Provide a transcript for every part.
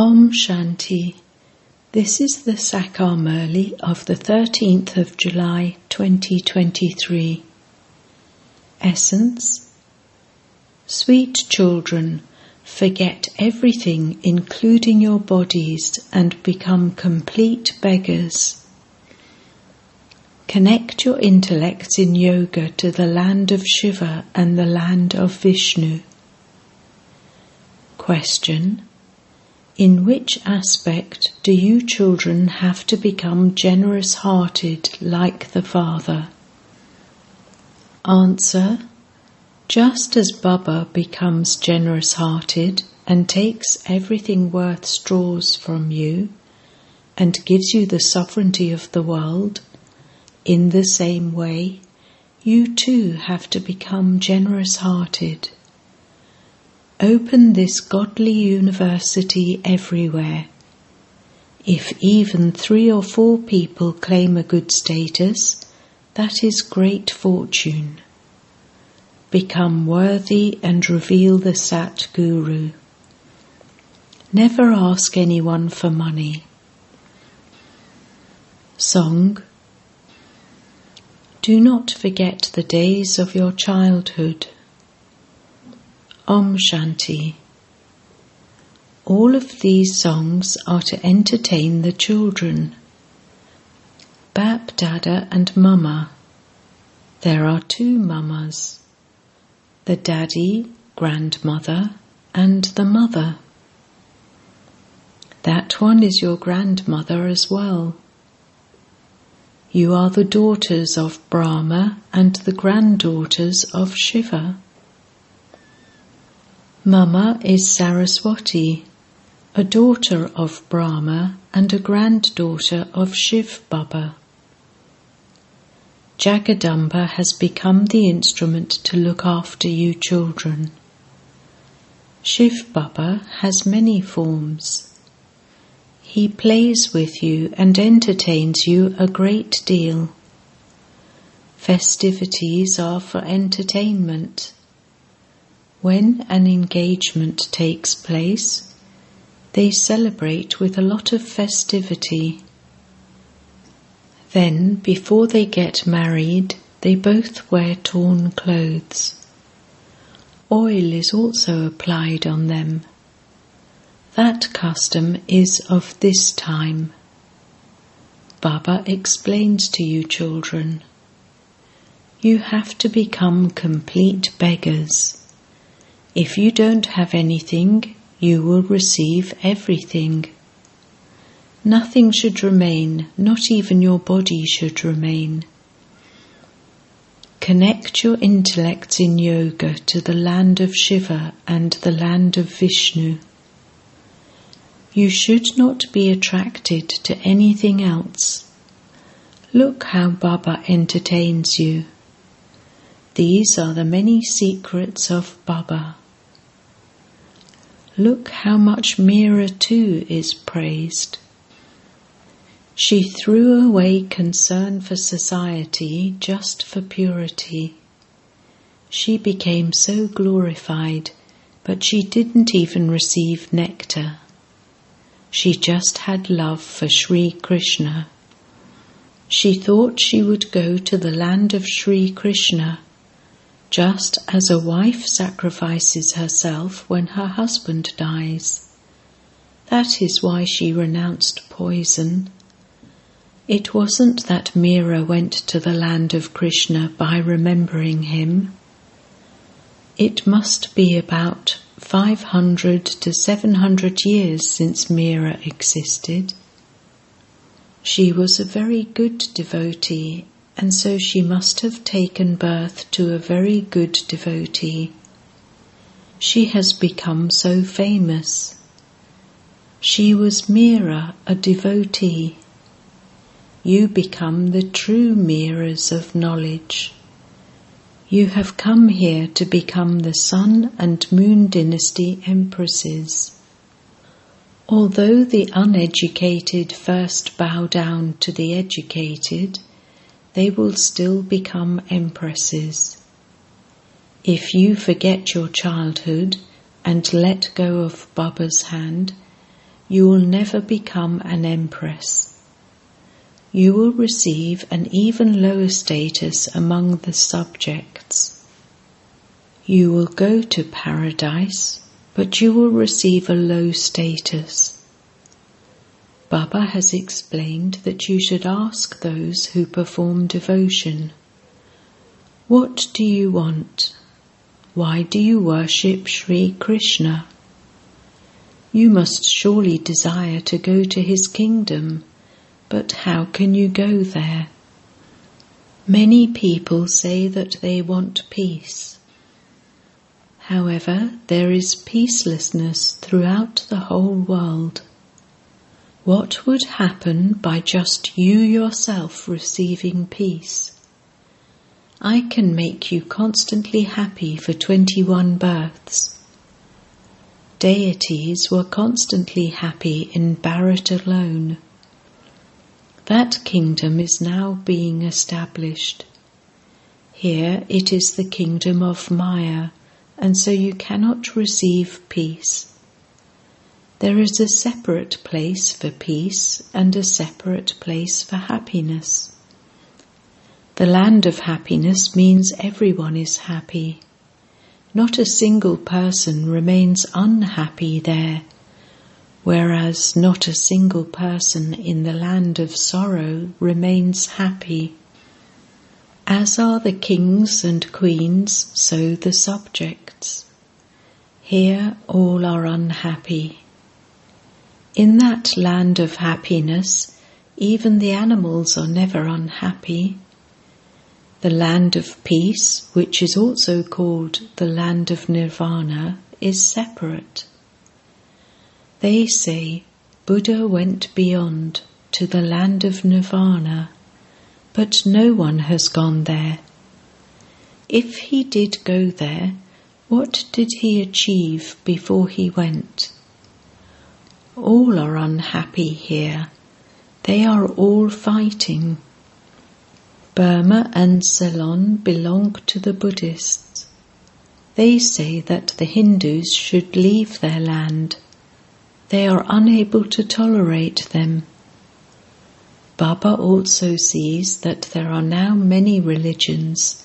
Om Shanti. This is the Sakar Murli of the 13th of July 2023. Essence. Sweet children, forget everything including your bodies and become complete beggars. Connect your intellects in yoga to the land of Shiva and the land of Vishnu. Question. In which aspect do you children have to become generous-hearted like the Father? Answer. Just as Baba becomes generous-hearted and takes everything worth straws from you and gives you the sovereignty of the world, in the same way, you too have to become generous-hearted. Open this godly university everywhere. If even 3 or 4 people claim a good status, that is great fortune. Become worthy and reveal the Sat Guru. Never ask anyone for money. Song. Do not forget the days of your childhood. Om Shanti. All of these songs are to entertain the children. Bap, Dada and Mama. There are 2 Mamas. The Daddy, grandmother, and the mother. That one is your grandmother as well. You are the daughters of Brahma and the granddaughters of Shiva. Mama is Saraswati, a daughter of Brahma and a granddaughter of Shiv Baba. Jagadamba has become the instrument to look after you children. Shiv Baba has many forms. He plays with you and entertains you a great deal. Festivities are for entertainment. When an engagement takes place, they celebrate with a lot of festivity. Then, before they get married, they both wear torn clothes. Oil is also applied on them. That custom is of this time. Baba explains to you children. You have to become complete beggars. If you don't have anything, you will receive everything. Nothing should remain, not even your body should remain. Connect your intellects in yoga to the land of Shiva and the land of Vishnu. You should not be attracted to anything else. Look how Baba entertains you. These are the many secrets of Baba. Look how much Meera too is praised. She threw away concern for society just for purity. She became so glorified, but she didn't even receive nectar. She just had love for Sri Krishna. She thought she would go to the land of Sri Krishna, just as a wife sacrifices herself when her husband dies. That is why she renounced poison. It wasn't that Meera went to the land of Krishna by remembering him. It must be about 500 to 700 years since Meera existed. She was a very good devotee, and so she must have taken birth to a very good devotee. She has become so famous. She was Meera, a devotee. You become the true Meeras of knowledge. You have come here to become the Sun and Moon Dynasty empresses. Although the uneducated first bow down to the educated, they will still become empresses. If you forget your childhood and let go of Baba's hand, you will never become an empress. You will receive an even lower status among the subjects. You will go to paradise, but you will receive a low status. Baba has explained that you should ask those who perform devotion, "What do you want? Why do you worship Sri Krishna? You must surely desire to go to his kingdom, but how can you go there?" Many people say that they want peace. However, there is peacelessness throughout the whole world. What would happen by just you yourself receiving peace? I can make you constantly happy for 21 births. Deities were constantly happy in Bharat alone. That kingdom is now being established. Here it is the kingdom of Maya, and so you cannot receive peace. There is a separate place for peace and a separate place for happiness. The land of happiness means everyone is happy. Not a single person remains unhappy there, whereas not a single person in the land of sorrow remains happy. As are the kings and queens, so the subjects. Here all are unhappy. In that land of happiness, even the animals are never unhappy. The land of peace, which is also called the land of nirvana, is separate. They say Buddha went beyond to the land of nirvana, but no one has gone there. If he did go there, what did he achieve before he went? All are unhappy here. They are all fighting. Burma and Ceylon belong to the Buddhists. They say that the Hindus should leave their land. They are unable to tolerate them. Baba also sees that there are now many religions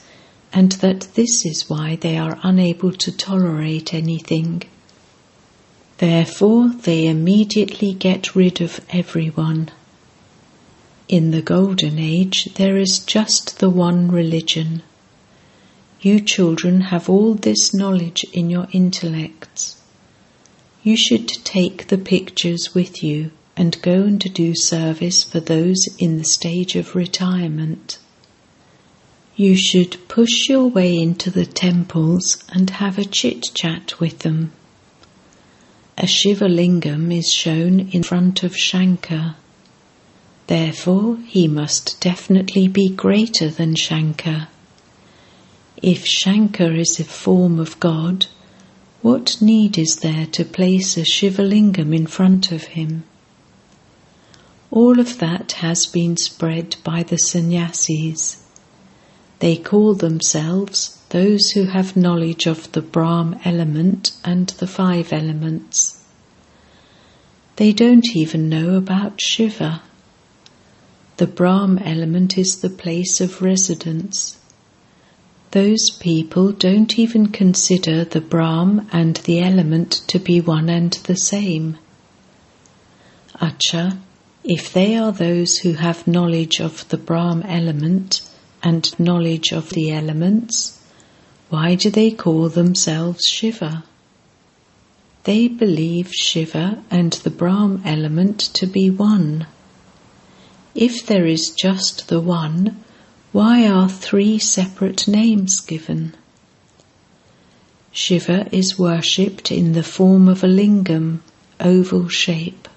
and that this is why they are unable to tolerate anything. Therefore, they immediately get rid of everyone. In the Golden Age, there is just the one religion. You children have all this knowledge in your intellects. You should take the pictures with you and go and do service for those in the stage of retirement. You should push your way into the temples and have a chit-chat with them. A Shivalingam is shown in front of Shankar. Therefore, he must definitely be greater than Shankar. If Shankar is a form of God, what need is there to place a Shivalingam in front of him? All of that has been spread by the sannyasis. They call themselves those who have knowledge of the Brahm element and the five elements. They don't even know about Shiva. The Brahm element is the place of residence. Those people don't even consider the Brahm and the element to be one and the same. Acha, if they are those who have knowledge of the Brahm element and knowledge of the elements, why do they call themselves Shiva? They believe Shiva and the Brahm element to be one. If there is just the one, why are three separate names given? Shiva is worshipped in the form of a lingam, oval shape.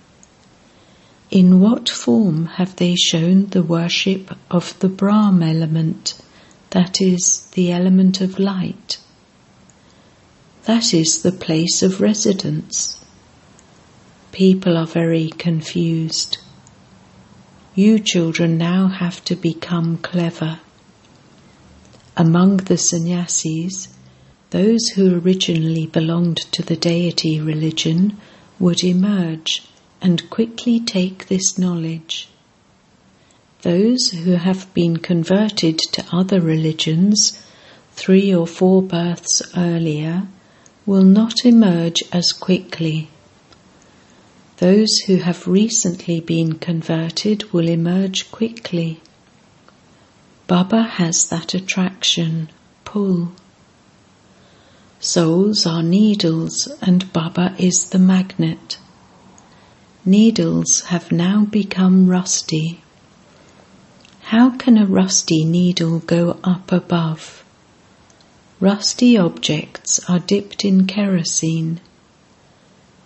In what form have they shown the worship of the Brahm element, that is, the element of light? That is the place of residence. People are very confused. You children now have to become clever. Among the sannyasis, those who originally belonged to the deity religion would emerge and quickly take this knowledge. Those who have been converted to other religions 3 or 4 births earlier will not emerge as quickly. Those who have recently been converted will emerge quickly. Baba has that attraction, pull. Souls are needles and Baba is the magnet. Needles have now become rusty. How can a rusty needle go up above? Rusty objects are dipped in kerosene.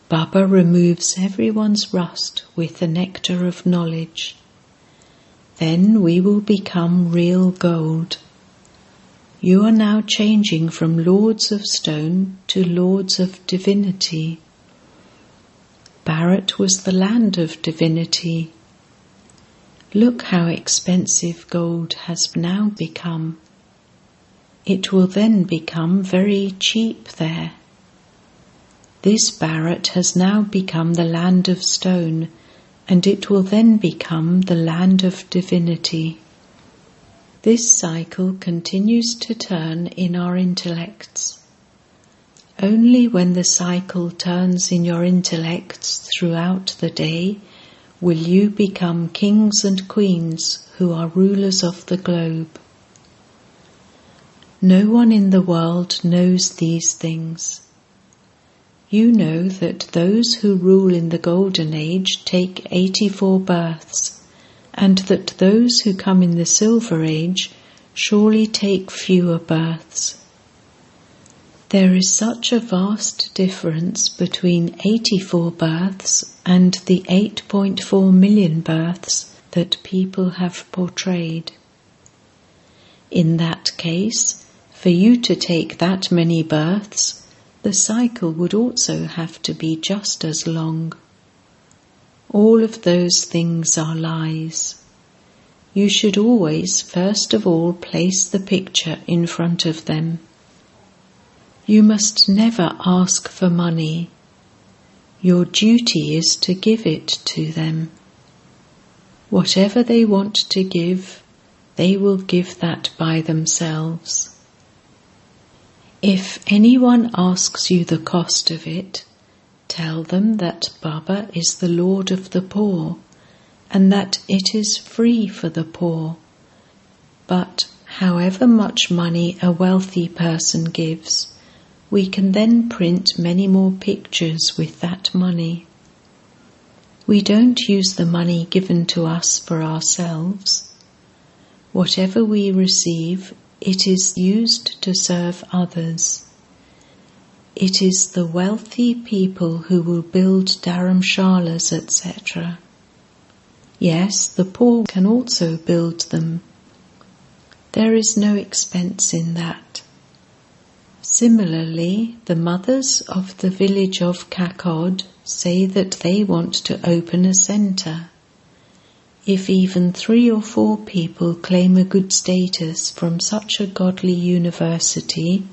Baba removes everyone's rust with the nectar of knowledge. Then we will become real gold. You are now changing from lords of stone to lords of divinity. Bharat was the land of divinity. Look how expensive gold has now become. It will then become very cheap there. This Bharat has now become the land of stone, and it will then become the land of divinity. This cycle continues to turn in our intellects. Only when the cycle turns in your intellects throughout the day will you become kings and queens who are rulers of the globe. No one in the world knows these things. You know that those who rule in the Golden Age take 84 births, and that those who come in the Silver Age surely take fewer births. There is such a vast difference between 84 births and the 8.4 million births that people have portrayed. In that case, for you to take that many births, the cycle would also have to be just as long. All of those things are lies. You should always, first of all, place the picture in front of them. You must never ask for money. Your duty is to give it to them. Whatever they want to give, they will give that by themselves. If anyone asks you the cost of it, tell them that Baba is the Lord of the poor and that it is free for the poor. But however much money a wealthy person gives, we can then print many more pictures with that money. We don't use the money given to us for ourselves. Whatever we receive, it is used to serve others. It is the wealthy people who will build dharamshalas, etc. Yes, the poor can also build them. There is no expense in that. Similarly, the mothers of the village of Kakod say that they want to open a centre. If even 3 or 4 people claim a good status from such a godly university,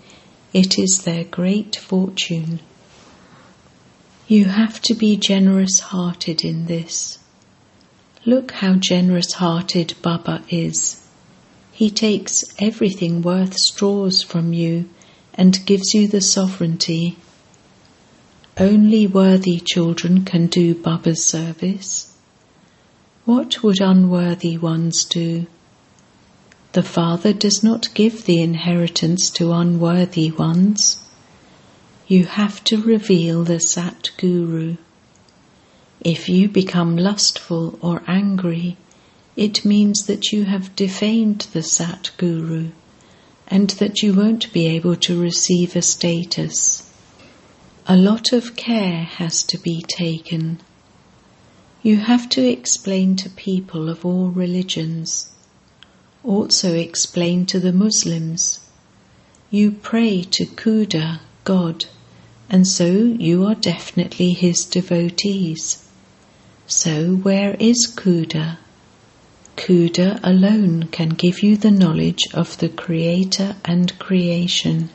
it is their great fortune. You have to be generous-hearted in this. Look how generous-hearted Baba is. He takes everything worth straws from you and gives you the sovereignty. Only worthy children can do Baba's service. What would unworthy ones do? The Father does not give the inheritance to unworthy ones. You have to reveal the Sat Guru. If you become lustful or angry, it means that you have defamed the Sat Guru and that you won't be able to receive a status. A lot of care has to be taken. You have to explain to people of all religions. Also explain to the Muslims. You pray to Kuda, God, and so you are definitely his devotees. So where is Kuda? Kuda alone can give you the knowledge of the Creator and creation.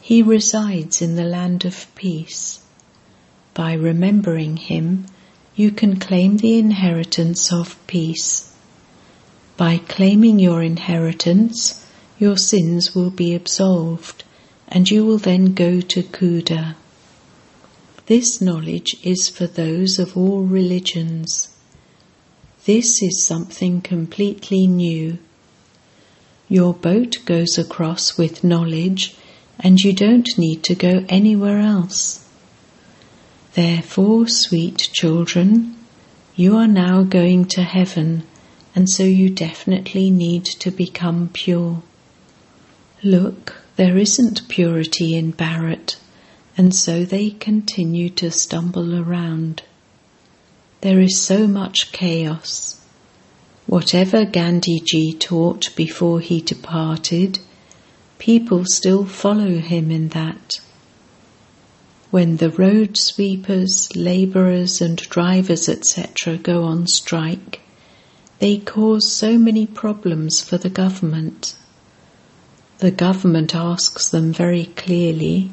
He resides in the land of peace. By remembering him, you can claim the inheritance of peace. By claiming your inheritance, your sins will be absolved, and you will then go to Kuda. This knowledge is for those of all religions. This is something completely new. Your boat goes across with knowledge, and you don't need to go anywhere else. Therefore, sweet children, you are now going to heaven, and so you definitely need to become pure. Look, there isn't purity in Bharat, and so they continue to stumble around. There is so much chaos. Whatever Gandhiji taught before he departed, people still follow him in that. When the road sweepers, labourers and drivers etc. go on strike, they cause so many problems for the government. The government asks them very clearly,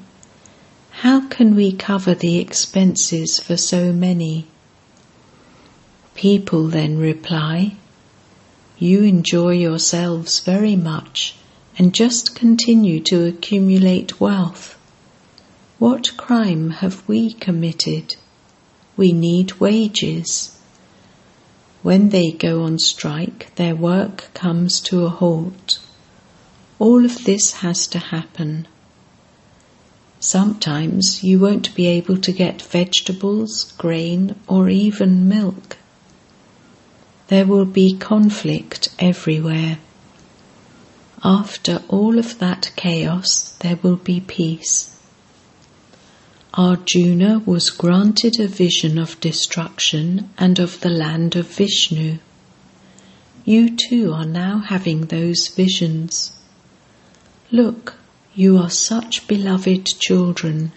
how can we cover the expenses for so many? People then reply, you enjoy yourselves very much and just continue to accumulate wealth. What crime have we committed? We need wages. When they go on strike, their work comes to a halt. All of this has to happen. Sometimes you won't be able to get vegetables, grain, or even milk. There will be conflict everywhere. After all of that chaos, there will be peace. Arjuna was granted a vision of destruction and of the land of Vishnu. You too are now having those visions. Look, you are such beloved children.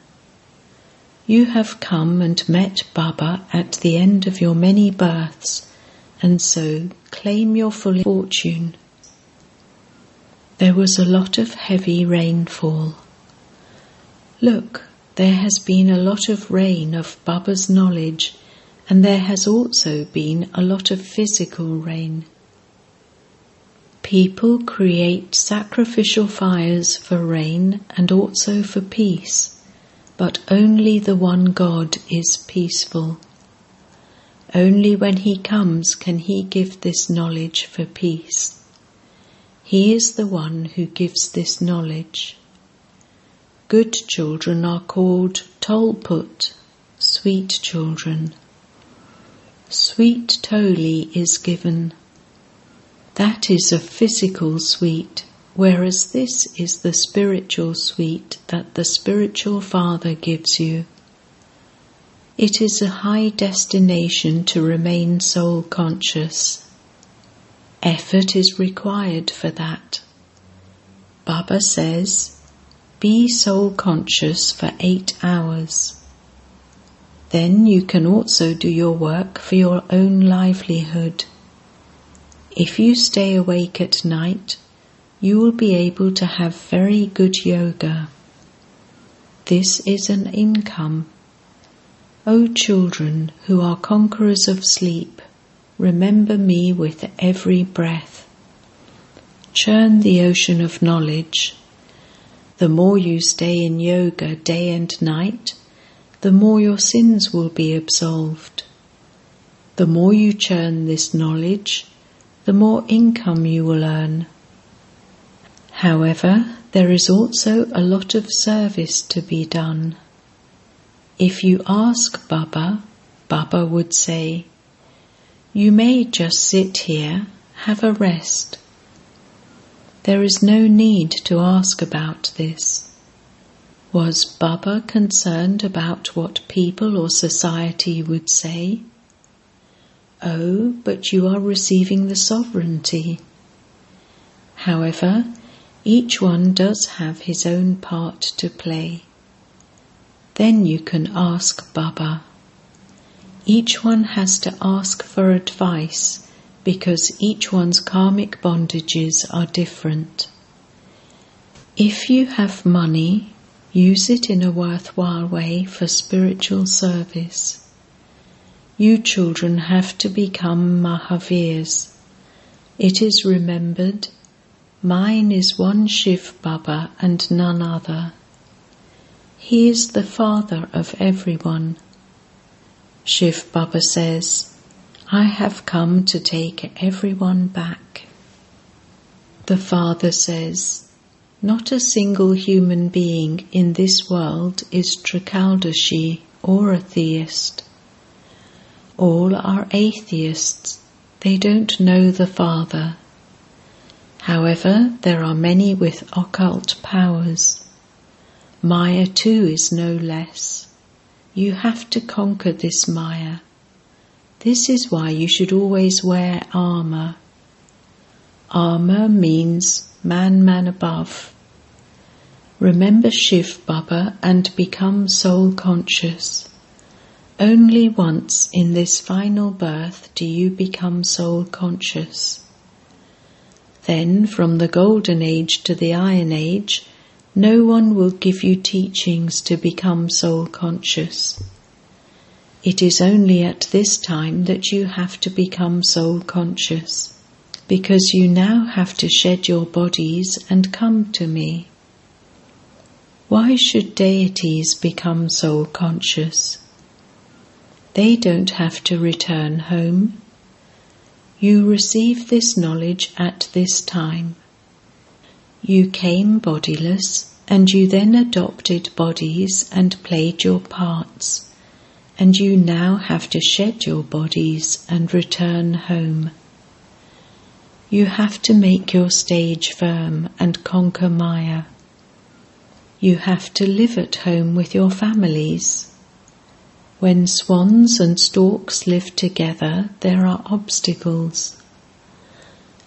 You have come and met Baba at the end of your many births, and so claim your full fortune. There was a lot of heavy rainfall. Look, there has been a lot of rain of Baba's knowledge, and there has also been a lot of physical rain. People create sacrificial fires for rain and also for peace, but only the one God is peaceful. Only when he comes can he give this knowledge for peace. He is the one who gives this knowledge. Good children are called Tolput, sweet children. Sweet Toli is given. That is a physical sweet, whereas this is the spiritual sweet that the spiritual father gives you. It is a high destination to remain soul conscious. Effort is required for that. Baba says, be soul conscious for 8 hours. Then you can also do your work for your own livelihood. If you stay awake at night, you will be able to have very good yoga. This is an income. O children who are conquerors of sleep, remember me with every breath. Churn the ocean of knowledge. The more you stay in yoga day and night, the more your sins will be absolved. The more you churn this knowledge, the more income you will earn. However, there is also a lot of service to be done. If you ask Baba, Baba would say, you may just sit here, have a rest. There is no need to ask about this. Was Baba concerned about what people or society would say? Oh, but you are receiving the sovereignty. However, each one does have his own part to play. Then you can ask Baba. Each one has to ask for advice because each one's karmic bondages are different. If you have money, use it in a worthwhile way for spiritual service. You children have to become Mahavirs. It is remembered, mine is one Shiv Baba and none other. He is the father of everyone. Shiv Baba says, I have come to take everyone back. The father says, not a single human being in this world is Trikaudashi or a theist. All are atheists. They don't know the Father. However, there are many with occult powers. Maya too is no less. You have to conquer this Maya. This is why you should always wear armor. Armor means man above. Remember Shiv Baba and become soul conscious. Only once in this final birth do you become soul conscious. Then from the Golden Age to the Iron Age, no one will give you teachings to become soul conscious. It is only at this time that you have to become soul conscious, because you now have to shed your bodies and come to me. Why should deities become soul conscious? They don't have to return home. You receive this knowledge at this time. You came bodiless, and you then adopted bodies and played your parts, and you now have to shed your bodies and return home. You have to make your stage firm and conquer Maya. You have to live at home with your families. When swans and storks live together, there are obstacles.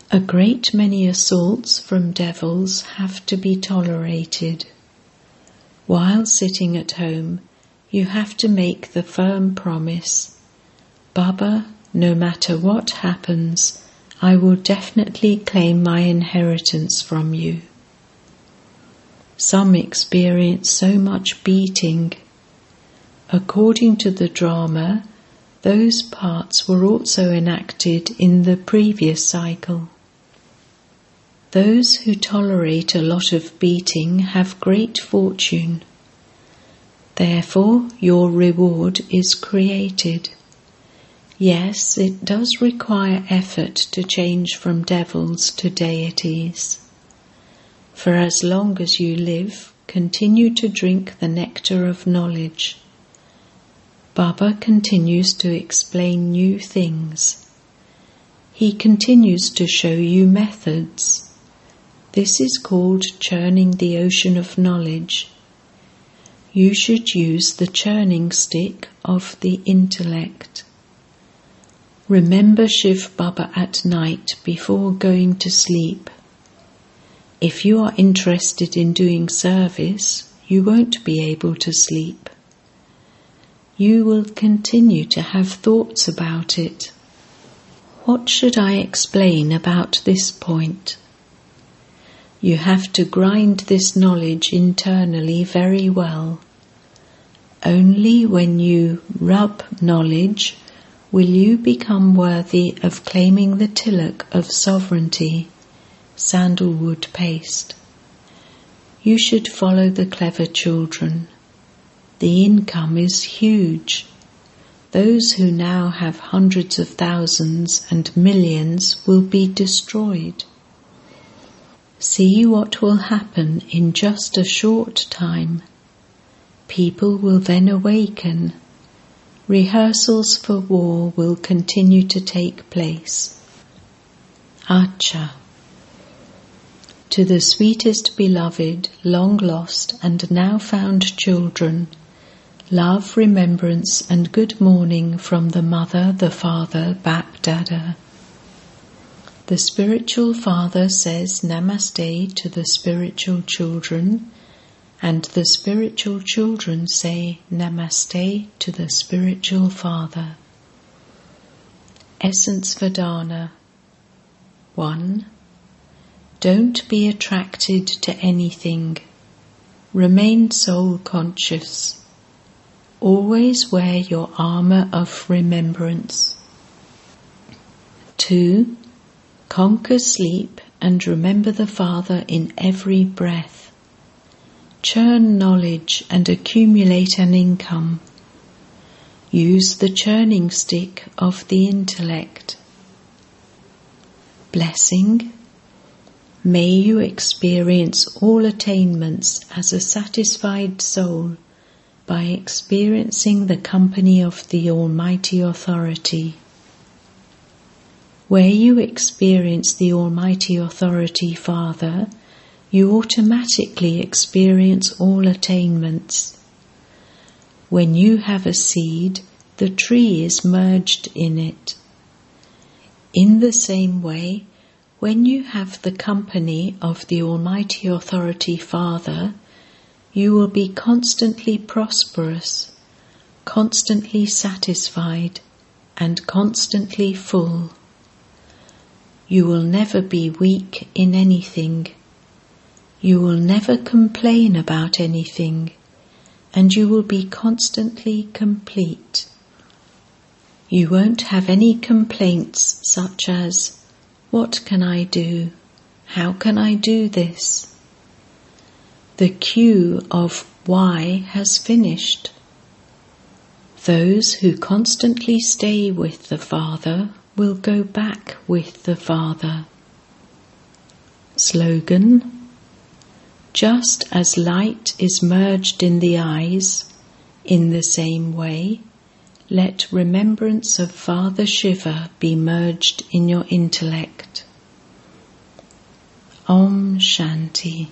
A great many assaults from devils have to be tolerated. While sitting at home, you have to make the firm promise, Baba, no matter what happens, I will definitely claim my inheritance from you. Some experience so much beating. According to the drama, those parts were also enacted in the previous cycle. Those who tolerate a lot of beating have great fortune. Therefore, your reward is created. Yes, it does require effort to change from devils to deities. For as long as you live, continue to drink the nectar of knowledge. Baba continues to explain new things. He continues to show you methods. This is called churning the ocean of knowledge. You should use the churning stick of the intellect. Remember Shiv Baba at night before going to sleep. If you are interested in doing service, you won't be able to sleep. You will continue to have thoughts about it. What should I explain about this point? You have to grind this knowledge internally very well. Only when you rub knowledge will you become worthy of claiming the tilak of sovereignty, sandalwood paste. You should follow the clever children. The income is huge. Those who now have hundreds of thousands and millions will be destroyed. See what will happen in just a short time. People will then awaken. Rehearsals for war will continue to take place. Acha. To the sweetest beloved, long lost and now found children, love, remembrance and good morning from the mother, the father, Bap Dada. The spiritual father says namaste to the spiritual children, and the spiritual children say namaste to the spiritual father. Essence Vedana 1. Don't be attracted to anything. Remain soul conscious. Always wear your armor of remembrance. 2. Conquer sleep and remember the Father in every breath. Churn knowledge and accumulate an income. Use the churning stick of the intellect. Blessing. May you experience all attainments as a satisfied soul by experiencing the company of the Almighty Authority. Where you experience the Almighty Authority, Father, you automatically experience all attainments. When you have a seed, the tree is merged in it. In the same way, when you have the company of the Almighty Authority, Father, you will be constantly prosperous, constantly satisfied, and constantly full. You will never be weak in anything. You will never complain about anything, and you will be constantly complete. You won't have any complaints such as, "What can I do? How can I do this?" The Q of Y has finished. Those who constantly stay with the Father will go back with the Father. Slogan. Just as light is merged in the eyes, in the same way, let remembrance of Father Shiva be merged in your intellect. Om Shanti.